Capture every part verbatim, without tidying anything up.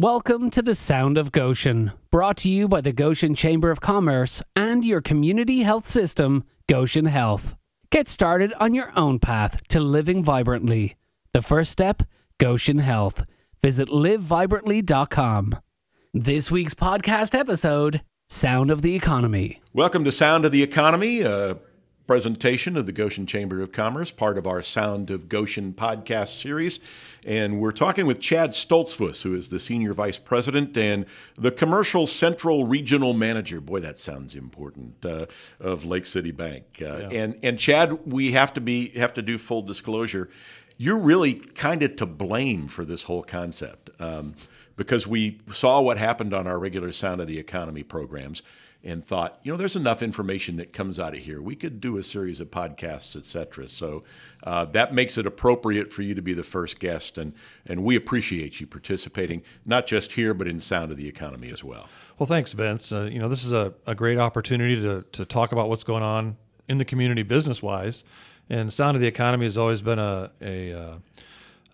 Welcome to the Sound of Goshen, brought to you by the Goshen Chamber of Commerce and your community health system, Goshen Health. Get started on your own path to living vibrantly. The first step, Goshen Health. Visit live vibrantly dot com. This week's podcast episode, Sound of the Economy. Welcome to Sound of the Economy, a presentation of the Goshen Chamber of Commerce, part of our Sound of Goshen podcast series. And we're talking with Chad Stoltzfus, who is the Senior Vice President and the Commercial Central Regional Manager, boy, that sounds important, uh, of Lake City Bank. Uh, yeah. And and Chad, we have to be have to do full disclosure. You're really kind of to blame for this whole concept um, because we saw what happened on our regular Sound of the Economy programs and thought, you know, there's enough information that comes out of here. We could do a series of podcasts, et cetera. So uh, that makes it appropriate for you to be the first guest, and and we appreciate you participating, not just here, but in Sound of the Economy as well. Well, thanks, Vince. Uh, you know, this is a, a great opportunity to to talk about what's going on in the community business-wise, and Sound of the Economy has always been a, a uh,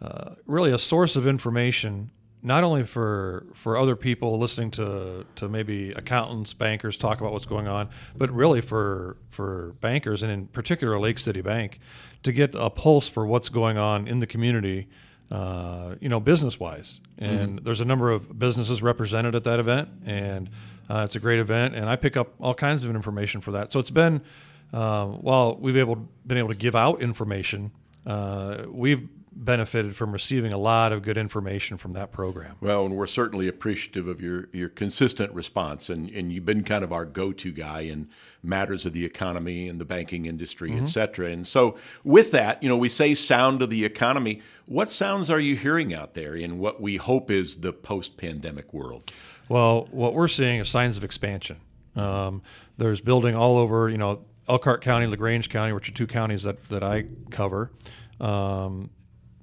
uh, really a source of information, not only for for other people listening to, to maybe accountants, bankers talk about what's going on, but really for for bankers, and in particular Lake City Bank, to get a pulse for what's going on in the community, uh, you know, business-wise. And mm-hmm. there's a number of businesses represented at that event, and uh, it's a great event, and I pick up all kinds of information for that. So it's been, uh, while we've able been able to give out information, uh, we've benefited from receiving a lot of good information from that program. Well, and we're certainly appreciative of your, your consistent response, and, and you've been kind of our go-to guy in matters of the economy and the banking industry, mm-hmm. et cetera. And so with that, you know, we say Sound of the Economy. What sounds are you hearing out there in what we hope is the post-pandemic world? Well, what we're seeing is signs of expansion. Um, there's building all over, you know, Elkhart County, LaGrange County, which are two counties that, that I cover. Um,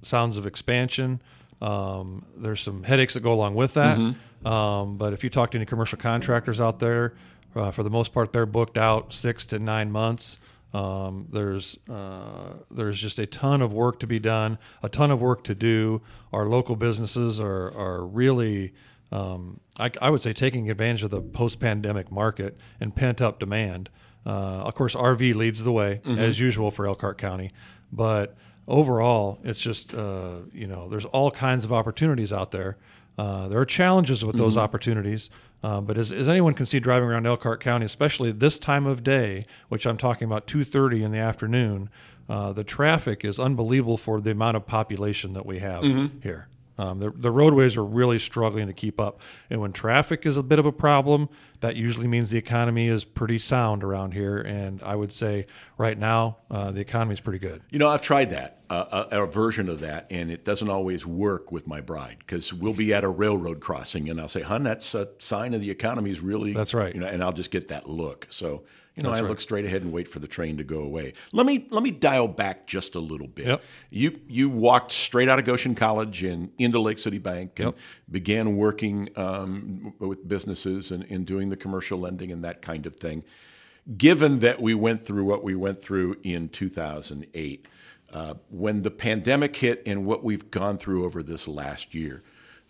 Sounds of expansion. Um, there's some headaches that go along with that. Mm-hmm. Um, but if you talk to any commercial contractors out there, uh, for the most part, they're booked out six to nine months. Um, there's uh, there's just a ton of work to be done, a ton of work to do. Our local businesses are, are really, um, I, I would say, taking advantage of the post-pandemic market and pent-up demand. Uh, of course, R V leads the way, mm-hmm. as usual, for Elkhart County. But overall, it's just, uh, you know, there's all kinds of opportunities out there. Uh, there are challenges with those mm-hmm. opportunities, uh, but as, as anyone can see driving around Elkhart County, especially this time of day, which I'm talking about two thirty in the afternoon, uh, the traffic is unbelievable for the amount of population that we have mm-hmm. here. Um, the, the roadways are really struggling to keep up. And when traffic is a bit of a problem, that usually means the economy is pretty sound around here. And I would say right now, uh, the economy is pretty good. You know, I've tried that, uh, a, a version of that, and it doesn't always work with my bride, because we'll be at a railroad crossing and I'll say, "Hun, that's a sign of the economy is really..." That's right. You know, and I'll just get that look. So, you know, that's I right. look straight ahead and wait for the train to go away. Let me let me dial back just a little bit. Yep. You you walked straight out of Goshen College and into Lake City Bank, and yep. began working um, with businesses and, and doing the commercial lending and that kind of thing. Given that we went through what we went through in two thousand eight, uh, when the pandemic hit, and what we've gone through over this last year,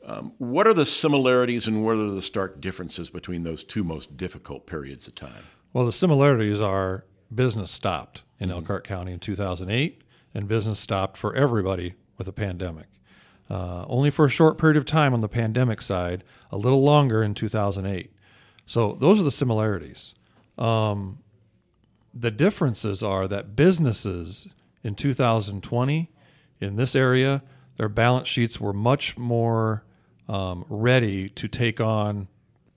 Um, what are the similarities and what are the stark differences between those two most difficult periods of time? Well, the similarities are business stopped in mm-hmm. Elkhart County in two thousand eight, and business stopped for everybody with a pandemic. Uh, only for a short period of time on the pandemic side, a little longer in two thousand eight. So those are the similarities. Um, the differences are that businesses in two thousand twenty in this area, their balance sheets were much more um, ready to take on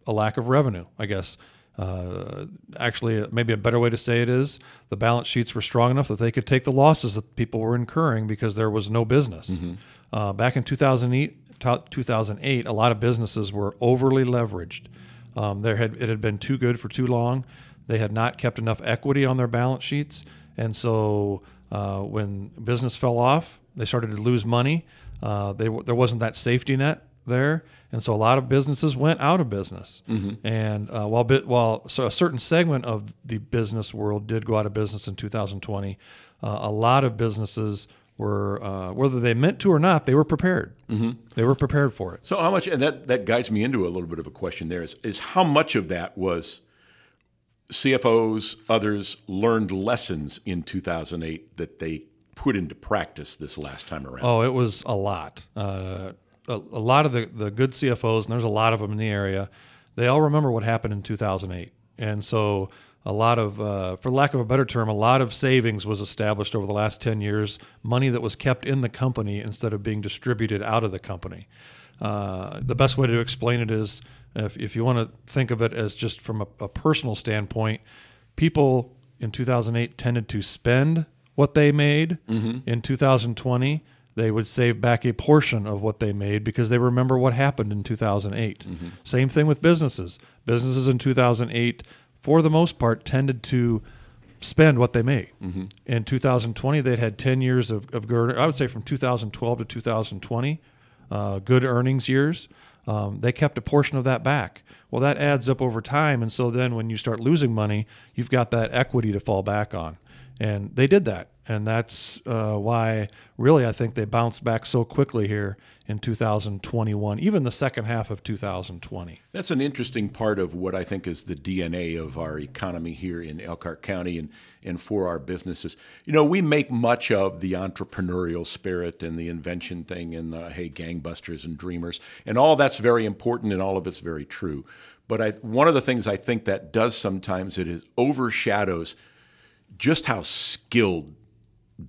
a lack of revenue, I guess. Uh, actually, maybe a better way to say it is the balance sheets were strong enough that they could take the losses that people were incurring because there was no business. Mm-hmm. Uh, back in two thousand eight, two thousand eight, a lot of businesses were overly leveraged. Um, there had it had been too good for too long. They had not kept enough equity on their balance sheets. And so uh, when business fell off, they started to lose money. Uh, they there wasn't that safety net there, and so a lot of businesses went out of business. Mm-hmm. And uh, while bit, while so a certain segment of the business world did go out of business in two thousand twenty, uh, a lot of businesses were, uh, whether they meant to or not, they were prepared. Mm-hmm. They were prepared for it. So how much, and that, that guides me into a little bit of a question there, is, is how much of that was C F Os, others learned lessons in two thousand eight that they put into practice this last time around? Oh, it was a lot. Uh, a, a lot of the, the good C F Os, and there's a lot of them in the area, they all remember what happened in two thousand eight. And so a lot of, uh, for lack of a better term, a lot of savings was established over the last ten years, money that was kept in the company instead of being distributed out of the company. Uh, the best way to explain it is, if, if you want to think of it as just from a, a personal standpoint, people in two thousand eight tended to spend what they made. Mm-hmm. In two thousand twenty, they would save back a portion of what they made because they remember what happened in two thousand eight. Mm-hmm. Same thing with businesses. Businesses in two thousand eight, for the most part, tended to spend what they made. Mm-hmm. In two thousand twenty, they'd had ten years of, of good, I would say from two thousand twelve to two thousand twenty, uh, good earnings years. Um, they kept a portion of that back. Well, that adds up over time, and so then when you start losing money, you've got that equity to fall back on. And they did that, and that's uh, why really I think they bounced back so quickly here in two thousand twenty-one, even the second half of two thousand twenty. That's an interesting part of what I think is the D N A of our economy here in Elkhart County and, and for our businesses. You know, we make much of the entrepreneurial spirit and the invention thing and, the, hey, gangbusters and dreamers, and all that's very important and all of it's very true. But I, one of the things I think that does sometimes, it is overshadows just how skilled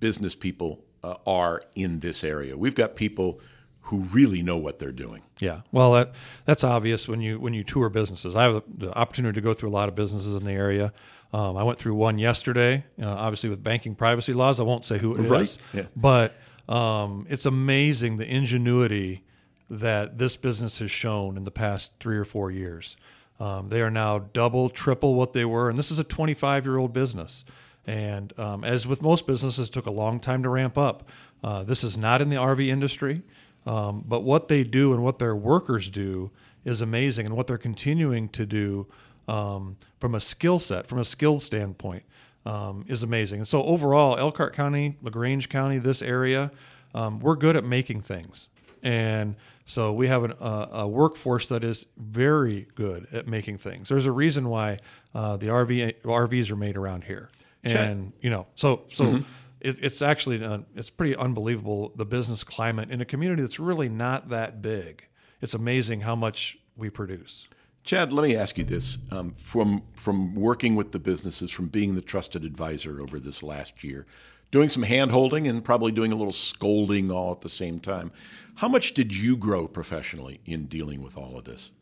business people uh, are in this area. We've got people who really know what they're doing. Yeah, well, that, that's obvious when you when you tour businesses. I have the opportunity to go through a lot of businesses in the area. Um, I went through one yesterday, uh, obviously with banking privacy laws. I won't say who it right. is, yeah. but um, it's amazing the ingenuity that this business has shown in the past three or four years. Um, they are now double, triple what they were, and this is a twenty-five-year-old business. And um, as with most businesses, it took a long time to ramp up. Uh, this is not in the R V industry, um, but what they do and what their workers do is amazing, and what they're continuing to do um, from a skill set, from a skill standpoint, um, is amazing. And so overall, Elkhart County, LaGrange County, this area, um, we're good at making things. And so we have an, uh, a workforce that is very good at making things. There's a reason why uh, the R V R Vs are made around here. And, you know, so so mm-hmm. it, it's actually, uh, it's pretty unbelievable, the business climate in a community that's really not that big. It's amazing how much we produce. Chad, let me ask you this. Um, from from working with the businesses, from being the trusted advisor over this last year, doing some hand-holding and probably doing a little scolding all at the same time, how much did you grow professionally in dealing with all of this?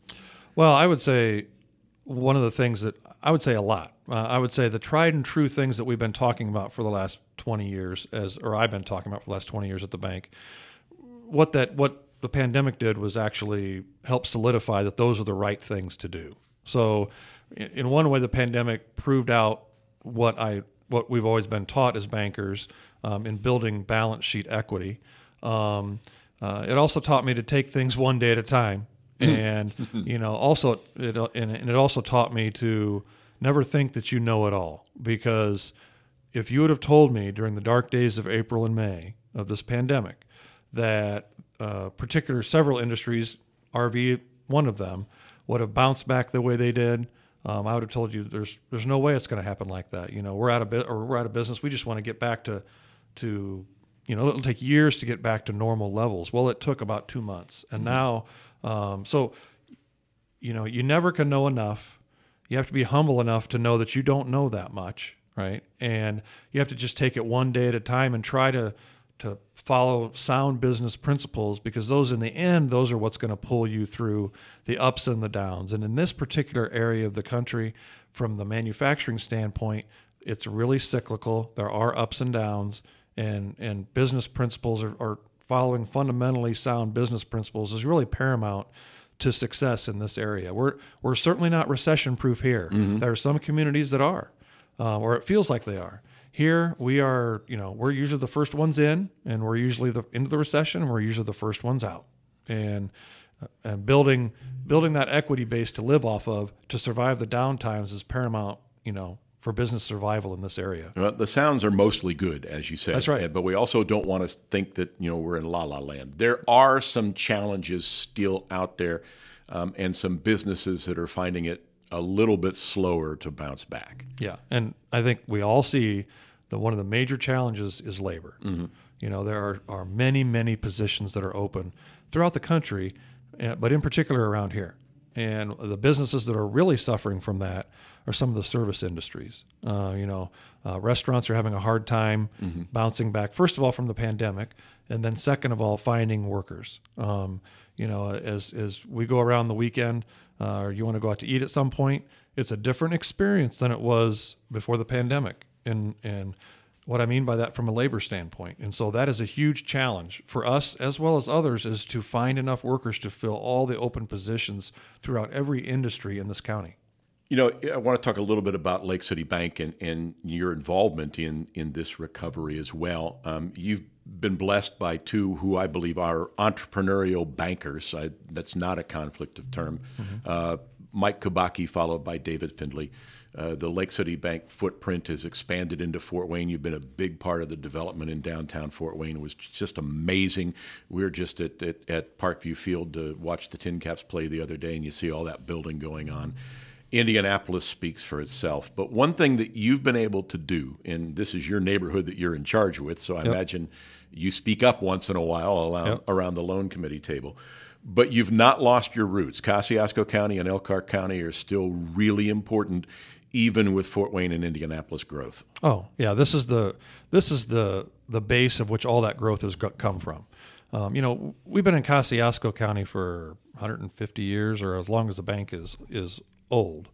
Well, I would say one of the things that I would say a lot. Uh, I would say the tried and true things that we've been talking about for the last twenty years, as or I've been talking about for the last twenty years at the bank. What that what the pandemic did was actually help solidify that those are the right things to do. So, in one way, the pandemic proved out what I what we've always been taught as bankers um, in building balance sheet equity. Um, uh, it also taught me to take things one day at a time. And, you know, also, it, and it also taught me to never think that you know it all, because if you would have told me during the dark days of April and May of this pandemic that uh, particular several industries, R V one of them, would have bounced back the way they did, um, I would have told you there's there's no way it's going to happen like that. You know, we're out of bu- or we're out of business. We just want to get back to to you know it'll take years to get back to normal levels. Well, it took about two months, and mm-hmm. now. Um, so, you know, you never can know enough. You have to be humble enough to know that you don't know that much, right? And you have to just take it one day at a time and try to to follow sound business principles, because those, in the end, those are what's going to pull you through the ups and the downs. And in this particular area of the country, from the manufacturing standpoint, it's really cyclical. There are ups and downs, and, and business principles are, are following fundamentally sound business principles is really paramount to success in this area. We're we're certainly not recession-proof here. Mm-hmm. There are some communities that are, uh, or it feels like they are. Here we are, you know, we're usually the first ones in, and we're usually the into the recession, and we're usually the first ones out. And and building building that equity base to live off of to survive the downtimes is paramount, you know, for business survival in this area. Well, the sounds are mostly good, as you said. That's right. But we also don't want to think that, you know, we're in la-la land. There are some challenges still out there, um, and some businesses that are finding it a little bit slower to bounce back. Yeah, and I think we all see that one of the major challenges is labor. Mm-hmm. You know, there are, are many, many positions that are open throughout the country, but in particular around here. And the businesses that are really suffering from that are some of the service industries. Uh, you know, uh, restaurants are having a hard time mm-hmm. bouncing back, first of all, from the pandemic, and then second of all, finding workers. Um, you know, as as we go around the weekend, uh, or you want to go out to eat at some point, it's a different experience than it was before the pandemic. And, and what I mean by that from a labor standpoint. And so that is a huge challenge for us as well as others, is to find enough workers to fill all the open positions throughout every industry in this county. You know, I want to talk a little bit about Lake City Bank and, and your involvement in, in this recovery as well. Um, you've been blessed by two who I believe are entrepreneurial bankers. I, that's not a conflict of term. Mm-hmm. Uh, Mike Kabaki, followed by David Findley. Uh, the Lake City Bank footprint has expanded into Fort Wayne. You've been a big part of the development in downtown Fort Wayne. It was just amazing. We were just at, at, at Parkview Field to watch the Tin Caps play the other day, and you see all that building going on. Indianapolis speaks for itself. But one thing that you've been able to do, and this is your neighborhood that you're in charge with, so I yep. imagine you speak up once in a while around, yep. around the loan committee table. But you've not lost your roots. Kosciusko County and Elkhart County are still really important, even with Fort Wayne and Indianapolis growth. Oh, yeah, this is the this is the the base of which all that growth has come from. Um, you know, we've been in Kosciusko County for one hundred fifty years, or as long as the bank is is old,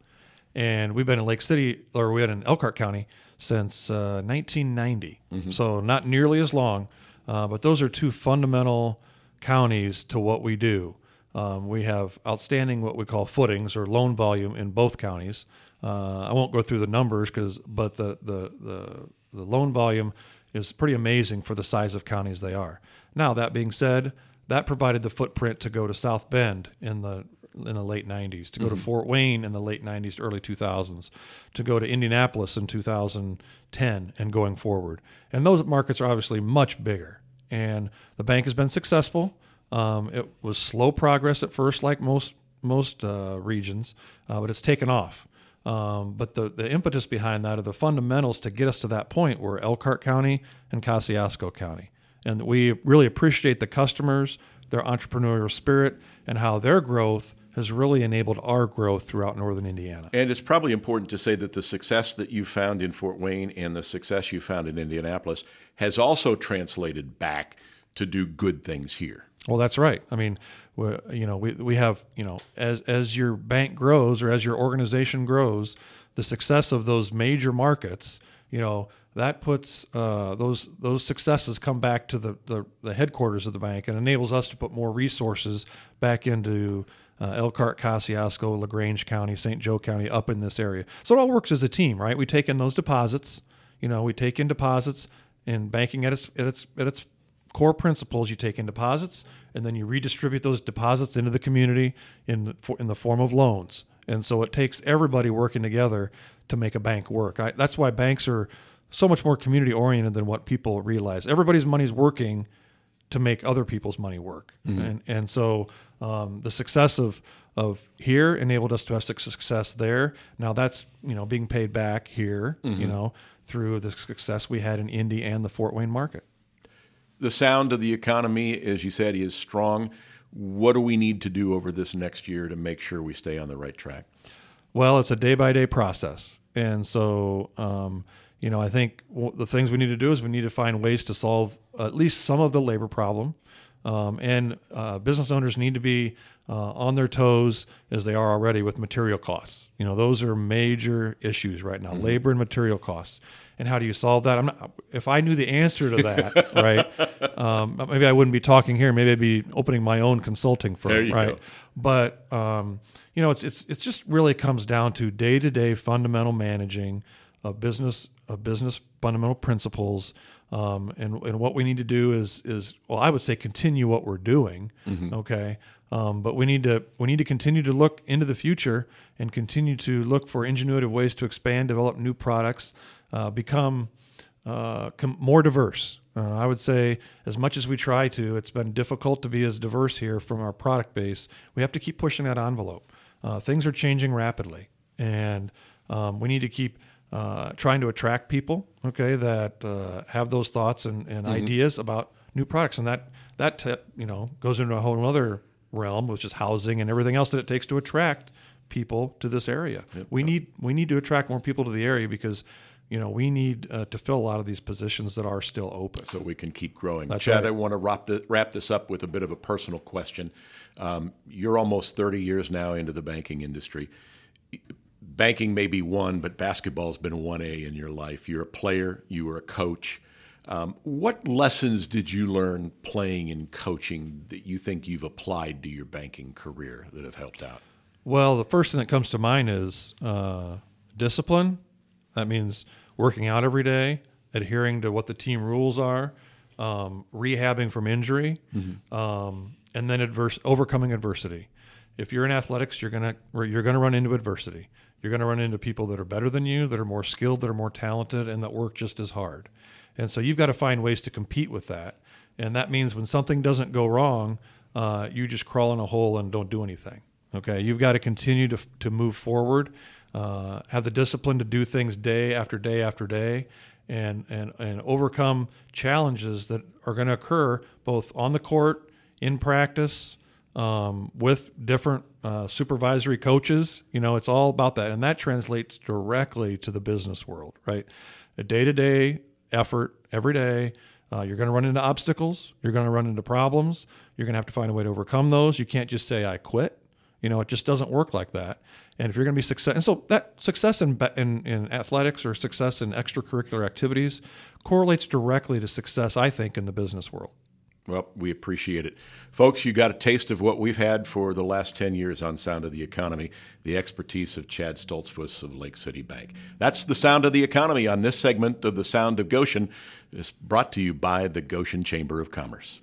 and we've been in Lake City, or we had in Elkhart County since uh, nineteen ninety. Mm-hmm. So not nearly as long, uh, but those are two fundamental counties to what we do. Um, we have outstanding what we call footings or loan volume in both counties. Uh, I won't go through the numbers, because, but the, the the the loan volume is pretty amazing for the size of counties they are. Now, that being said, that provided the footprint to go to South Bend in the in the late nineties, to go mm-hmm. to Fort Wayne in the late nineties, early two thousands, to go to Indianapolis in two thousand ten and going forward. And those markets are obviously much bigger. And the bank has been successful. Um, it was slow progress at first, like most most uh, regions, uh, but it's taken off. Um, but the, the impetus behind that are the fundamentals to get us to that point were Elkhart County and Kosciusko County. And we really appreciate the customers, their entrepreneurial spirit, and how their growth has really enabled our growth throughout northern Indiana. And it's probably important to say that the success that you found in Fort Wayne and the success you found in Indianapolis has also translated back to do good things here. Well, that's right. I mean, you know, we we have, you know, as as your bank grows, or as your organization grows, the success of those major markets, you know, that puts uh, those those successes come back to the, the the headquarters of the bank and enables us to put more resources back into Uh, Elkhart, Kosciusko, LaGrange County, Saint Joe County, up in this area. So it all works as a team, right? We take in those deposits, you know, we take in deposits and banking at its, at its, at its core principles. You take in deposits, and then you redistribute those deposits into the community in, in the form of loans. And so it takes everybody working together to make a bank work. I, that's why banks are so much more community oriented than what people realize. Everybody's money's working to make other people's money work. Mm-hmm. And and so um, the success of of here enabled us to have success there. Now that's, you know, being paid back here, mm-hmm. you know, through the success we had in Indy and the Fort Wayne market. The sound of the economy, as you said, is strong. What do we need to do over this next year to make sure we stay on the right track? Well, it's a day-by-day process. And so, um, you know, I think the things we need to do is we need to find ways to solve at least some of the labor problem. Um, and uh, business owners need to be uh, on their toes, as they are already, with material costs. You know, those are major issues right now, mm-hmm. labor and material costs. And how do you solve that? I'm not, if I knew the answer to that, right, um, maybe I wouldn't be talking here. Maybe I'd be opening my own consulting firm, right? Go. But, um, you know, it's it's it's just really comes down to day-to-day fundamental managing of business of business fundamental principles. Um, and, and what we need to do is, is well, I would say continue what we're doing, mm-hmm. okay, Um, but we need to we need to continue to look into the future and continue to look for ingenuitive ways to expand, develop new products, uh, become uh, com- more diverse. Uh, I would say as much as we try to, it's been difficult to be as diverse here from our product base. We have to keep pushing that envelope. Uh, things are changing rapidly, and um, we need to keep uh, trying to attract people, okay, that uh, have those thoughts and, and mm-hmm. ideas about new products. And that, that t- you know, goes into a whole other realm, which is housing and everything else that it takes to attract people to this area. Yep. We need we need to attract more people to the area because – you know, we need uh, to fill a lot of these positions that are still open, so we can keep growing. That's Chad, right. I want to wrap, the, wrap this up with a bit of a personal question. Um, you're almost thirty years now into the banking industry. Banking may be one, but basketball's been one A in your life. You're a player. You were a coach. Um, what lessons did you learn playing and coaching that you think you've applied to your banking career that have helped out? Well, the first thing that comes to mind is uh, discipline. That means working out every day, adhering to what the team rules are, um, rehabbing from injury, mm-hmm. um, and then adverse overcoming adversity. If you're in athletics, you're gonna you're gonna run into adversity. You're gonna run into people that are better than you, that are more skilled, that are more talented, and that work just as hard. And so you've got to find ways to compete with that. And that means when something doesn't go wrong, uh, you just crawl in a hole and don't do anything. Okay, you've got to continue to to move forward. Uh, have the discipline to do things day after day after day and and, and overcome challenges that are going to occur both on the court, in practice, um, with different uh, supervisory coaches. You know, it's all about that. And that translates directly to the business world, right? A day-to-day effort every day. Uh, you're going to run into obstacles. You're going to run into problems. You're going to have to find a way to overcome those. You can't just say, I quit. You know, it just doesn't work like that. And if you're going to be success, and so that success in, in in athletics or success in extracurricular activities correlates directly to success, I think, in the business world. Well, we appreciate it. Folks, you got a taste of what we've had for the last ten years on Sound of the Economy, the expertise of Chad Stoltzfus of Lake City Bank. That's the Sound of the Economy on this segment of the Sound of Goshen. It's brought to you by the Goshen Chamber of Commerce.